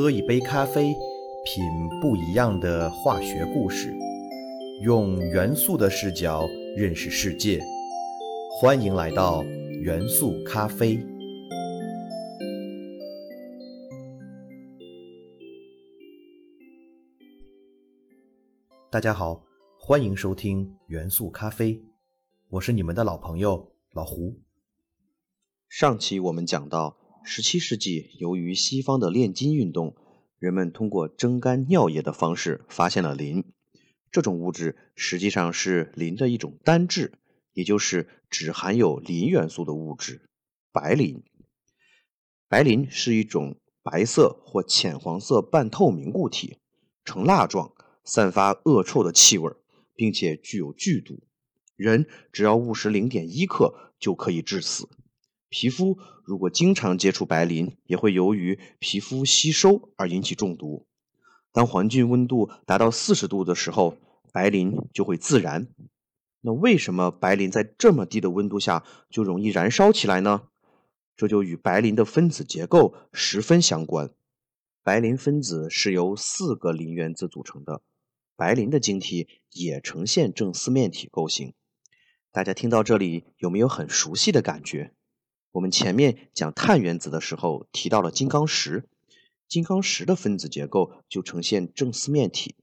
喝一杯咖啡，品不一样的化学故事，用元素的视角认识世界。欢迎来到元素咖啡。大家好，欢迎收听元素咖啡，我是你们的老朋友老胡。上期我们讲到17世纪由于西方的炼金运动，人们通过蒸干尿液的方式发现了磷。这种物质实际上是磷的一种单质，也就是只含有磷元素的物质，白磷。白磷是一种白色或浅黄色半透明固体，呈蜡状，散发恶臭的气味，并且具有剧毒。人只要误食 0.1 克就可以致死。皮肤如果经常接触白磷，也会由于皮肤吸收而引起中毒。当环境温度达到40度的时候，白磷就会自燃。那为什么白磷在这么低的温度下就容易燃烧起来呢？这就与白磷的分子结构十分相关。白磷分子是由4个磷原子组成的，白磷的晶体也呈现正四面体构型。大家听到这里有没有很熟悉的感觉？我们前面讲碳原子的时候提到了金刚石，金刚石的分子结构就呈现正四面体，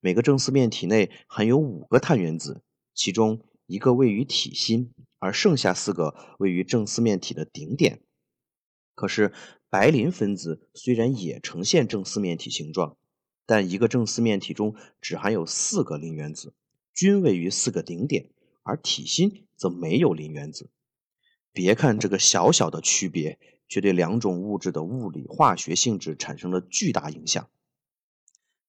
每个正四面体内含有5个碳原子，其中1个位于体心，而剩下4个位于正四面体的顶点。可是白磷分子虽然也呈现正四面体形状，但一个正四面体中只含有4个磷原子，均位于4个顶点，而体心则没有磷原子。别看这个小小的区别，却对2种物质的物理化学性质产生了巨大影响。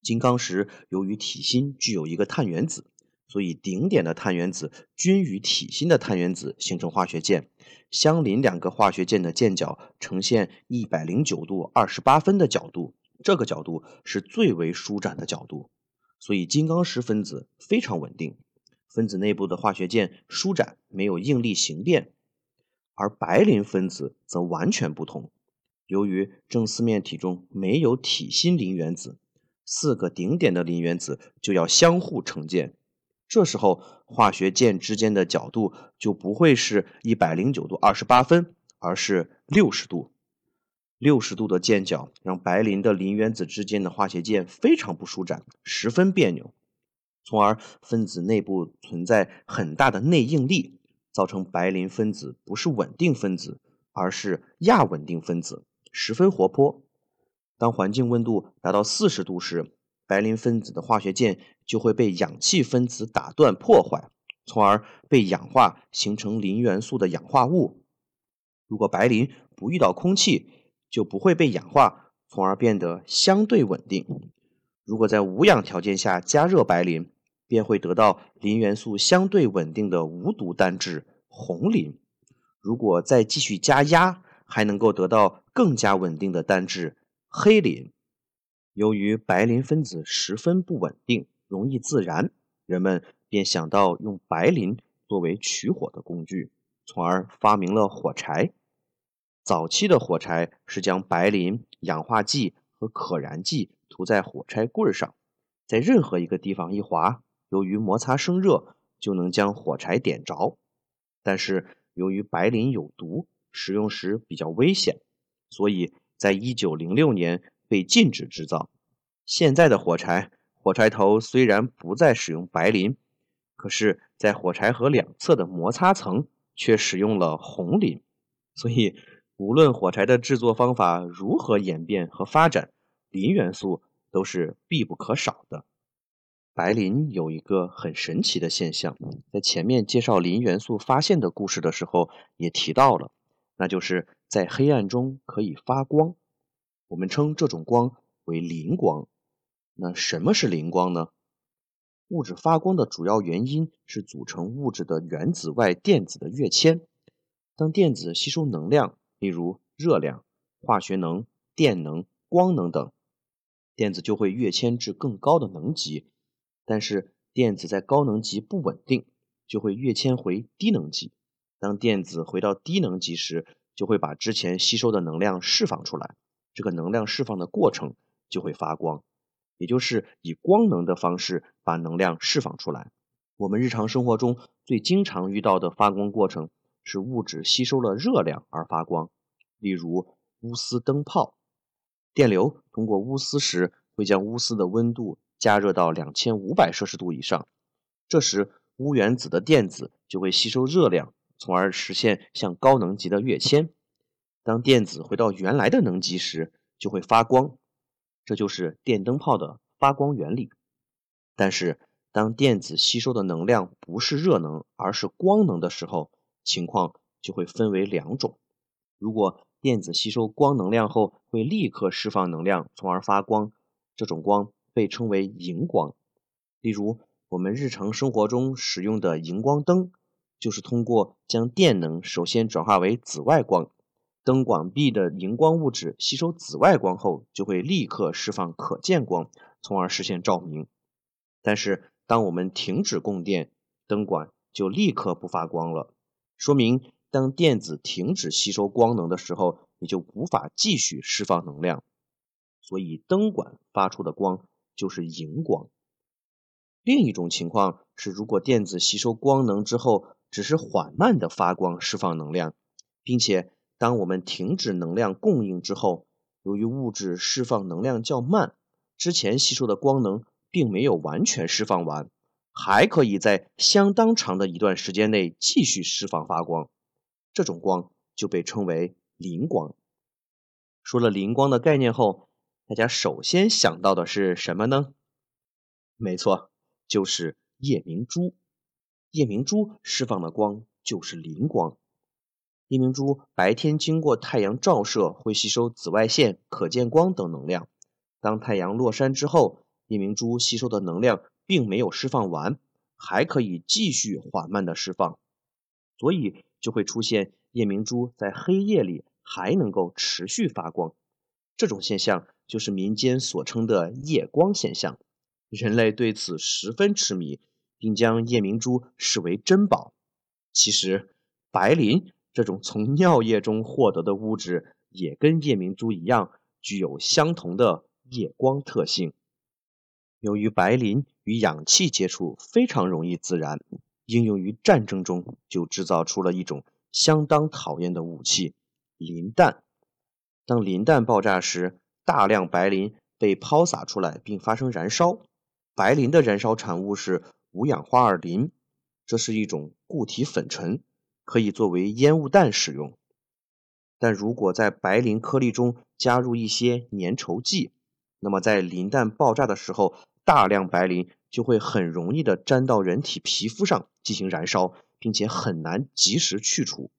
金刚石由于体心具有1个碳原子，所以顶点的碳原子均与体心的碳原子形成化学键，相邻2个化学键的键角呈现109度28分的角度，这个角度是最为舒展的角度，所以金刚石分子非常稳定，分子内部的化学键舒展，没有应力形变。而白磷分子则完全不同，由于正四面体中没有体心磷原子，4个顶点的磷原子就要相互成键，这时候化学键之间的角度就不会是109度28分，而是60度。60度的键角让白磷的磷原子之间的化学键非常不舒展，十分别扭，从而分子内部存在很大的内应力，造成白磷分子不是稳定分子，而是亚稳定分子，十分活泼。当环境温度达到40度时，白磷分子的化学键就会被氧气分子打断破坏，从而被氧化，形成磷元素的氧化物。如果白磷不遇到空气，就不会被氧化，从而变得相对稳定。如果在无氧条件下加热白磷，便会得到磷元素相对稳定的无毒单质红磷，如果再继续加压，还能够得到更加稳定的单质黑磷。由于白磷分子十分不稳定，容易自燃，人们便想到用白磷作为取火的工具，从而发明了火柴。早期的火柴是将白磷、氧化剂和可燃剂涂在火柴棍上，在任何一个地方一划，由于摩擦生热，就能将火柴点着。但是由于白磷有毒，使用时比较危险，所以在1906年被禁止制造。现在的火柴头虽然不再使用白磷，可是在火柴盒两侧的摩擦层却使用了红磷。所以无论火柴的制作方法如何演变和发展，磷元素都是必不可少的。白磷有一个很神奇的现象，在前面介绍磷元素发现的故事的时候也提到了，那就是在黑暗中可以发光，我们称这种光为磷光。那什么是磷光呢？物质发光的主要原因是组成物质的原子外电子的跃迁，当电子吸收能量，例如热量、化学能、电能、光能等，电子就会跃迁至更高的能级，但是电子在高能级不稳定，就会跃迁回低能级。当电子回到低能级时，就会把之前吸收的能量释放出来，这个能量释放的过程就会发光，也就是以光能的方式把能量释放出来。我们日常生活中最经常遇到的发光过程是物质吸收了热量而发光，例如钨丝灯泡。电流通过钨丝时会将钨丝的温度加热到2500摄氏度以上，这时钨原子的电子就会吸收热量，从而实现向高能级的跃迁。当电子回到原来的能级时就会发光，这就是电灯泡的发光原理。但是当电子吸收的能量不是热能而是光能的时候，情况就会分为两种。如果电子吸收光能量后会立刻释放能量从而发光，这种光被称为荧光。例如我们日常生活中使用的荧光灯，就是通过将电能首先转化为紫外光，灯管壁的荧光物质吸收紫外光后就会立刻释放可见光，从而实现照明。但是当我们停止供电，灯管就立刻不发光了，说明当电子停止吸收光能的时候，也就无法继续释放能量，所以灯管发出的光就是荧光。另一种情况是，如果电子吸收光能之后只是缓慢的发光释放能量，并且当我们停止能量供应之后，由于物质释放能量较慢，之前吸收的光能并没有完全释放完，还可以在相当长的一段时间内继续释放发光，这种光就被称为磷光。说了磷光的概念后，大家首先想到的是什么呢？没错，就是夜明珠。夜明珠释放的光就是磷光。夜明珠白天经过太阳照射会吸收紫外线、可见光等能量，当太阳落山之后，夜明珠吸收的能量并没有释放完，还可以继续缓慢的释放，所以就会出现夜明珠在黑夜里还能够持续发光。这种现象就是民间所称的夜光现象，人类对此十分痴迷，并将夜明珠视为珍宝。其实白磷这种从尿液中获得的物质也跟夜明珠一样，具有相同的夜光特性。由于白磷与氧气接触非常容易自燃，应用于战争中就制造出了一种相当讨厌的武器——磷弹。当磷弹爆炸时，大量白磷被抛洒出来并发生燃烧。白磷的燃烧产物是五氧化二磷，这是一种固体粉尘，可以作为烟雾弹使用。但如果在白磷颗粒中加入一些粘稠剂，那么在磷弹爆炸的时候，大量白磷就会很容易的沾到人体皮肤上进行燃烧，并且很难及时去除。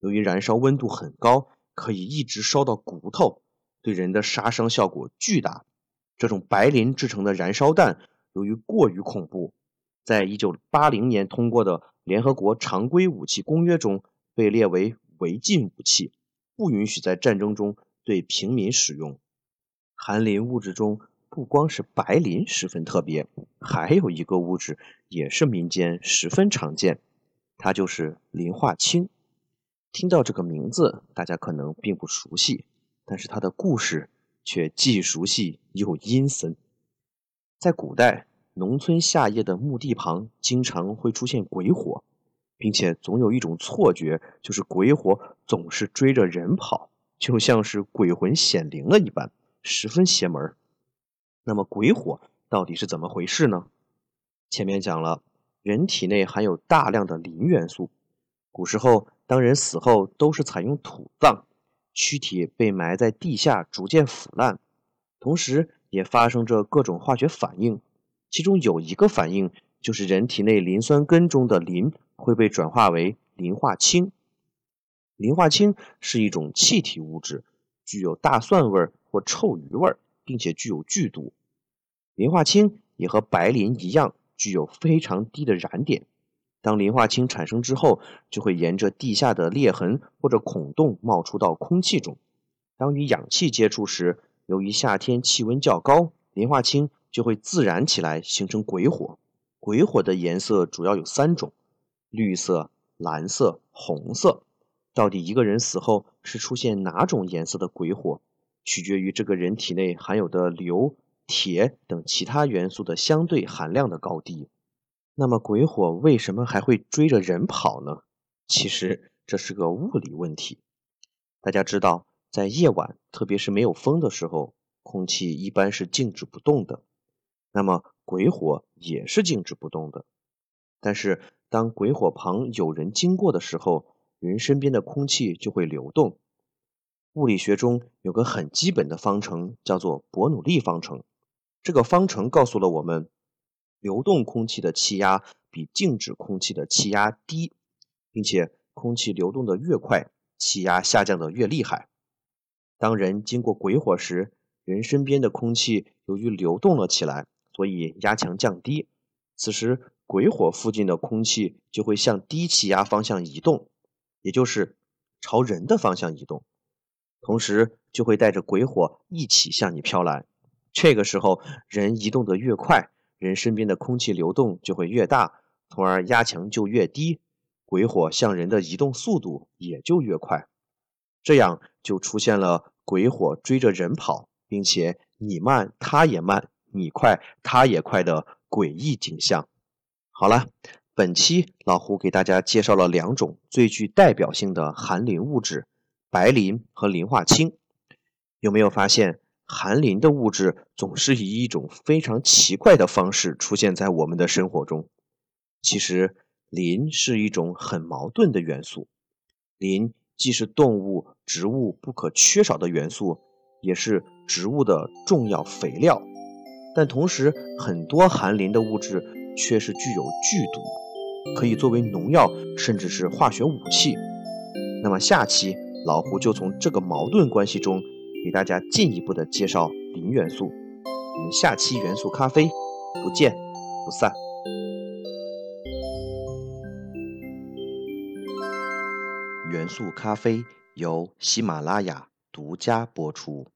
由于燃烧温度很高，可以一直烧到骨头，对人的杀伤效果巨大。这种白磷制成的燃烧弹由于过于恐怖，在1980年通过的联合国常规武器公约中被列为违禁武器，不允许在战争中对平民使用。含磷物质中不光是白磷十分特别，还有一个物质也是民间十分常见，它就是磷化氢。听到这个名字大家可能并不熟悉，但是它的故事却既熟悉又阴森。在古代，农村夏夜的墓地旁经常会出现鬼火，并且总有一种错觉，就是鬼火总是追着人跑，就像是鬼魂显灵了一般，十分邪门。那么鬼火到底是怎么回事呢？前面讲了，人体内含有大量的磷元素，古时候当人死后都是采用土葬，躯体被埋在地下逐渐腐烂，同时也发生着各种化学反应，其中有一个反应就是人体内磷酸根中的磷会被转化为磷化氢。磷化氢是一种气体物质，具有大蒜味或臭鱼味，并且具有剧毒。磷化氢也和白磷一样具有非常低的燃点，当磷化氢产生之后，就会沿着地下的裂痕或者孔洞冒出到空气中。当与氧气接触时，由于夏天气温较高，磷化氢就会自燃起来，形成鬼火。鬼火的颜色主要有三种：绿色、蓝色、红色。到底一个人死后是出现哪种颜色的鬼火，取决于这个人体内含有的硫、铁等其他元素的相对含量的高低。那么鬼火为什么还会追着人跑呢？其实这是个物理问题。大家知道，在夜晚，特别是没有风的时候，空气一般是静止不动的，那么鬼火也是静止不动的。但是当鬼火旁有人经过的时候，人身边的空气就会流动。物理学中有个很基本的方程，叫做伯努利方程。这个方程告诉了我们，流动空气的气压比静止空气的气压低，并且空气流动的越快，气压下降的越厉害。当人经过鬼火时，人身边的空气由于流动了起来，所以压强降低。此时鬼火附近的空气就会向低气压方向移动，也就是朝人的方向移动，同时就会带着鬼火一起向你飘来。这个时候人移动得越快，人身边的空气流动就会越大，从而压强就越低，鬼火向人的移动速度也就越快。这样就出现了鬼火追着人跑，并且你慢他也慢，你快他也快的诡异景象。好了，本期老胡给大家介绍了两种最具代表性的含磷物质，白磷和磷化氢。有没有发现含磷的物质总是以一种非常奇怪的方式出现在我们的生活中？其实磷是一种很矛盾的元素，磷既是动物、植物不可缺少的元素，也是植物的重要肥料。但同时很多含磷的物质却是具有剧毒，可以作为农药甚至是化学武器。那么下期老胡就从这个矛盾关系中给大家进一步的介绍磷元素。我们下期元素咖啡不见不散。元素咖啡由喜马拉雅独家播出。